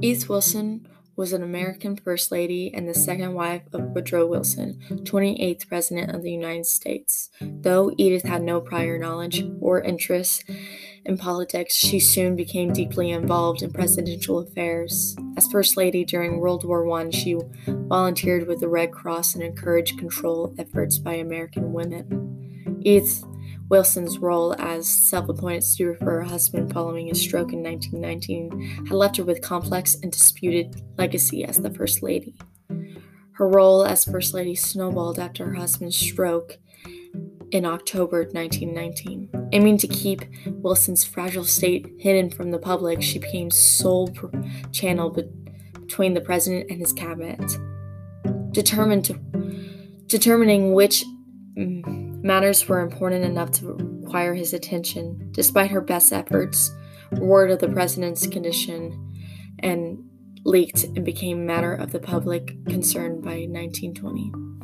Edith Wilson was an American First Lady and the second wife of Woodrow Wilson, 28th President of the United States. Though Edith had no prior knowledge or interest in politics, she soon became deeply involved in presidential affairs. As First Lady during World War I, she volunteered with the Red Cross and encouraged control efforts by American women. Edith Wilson's role as self-appointed steward for her husband following his stroke in 1919 had left her with complex and disputed legacy as the First Lady. Her role as First Lady snowballed after her husband's stroke in October 1919. Aiming to keep Wilson's fragile state hidden from the public, she became sole channel between the president and his cabinet, determining which matters were important enough to require his attention. Despite her best efforts, word of the president's condition leaked and became matter of the public concern by 1920.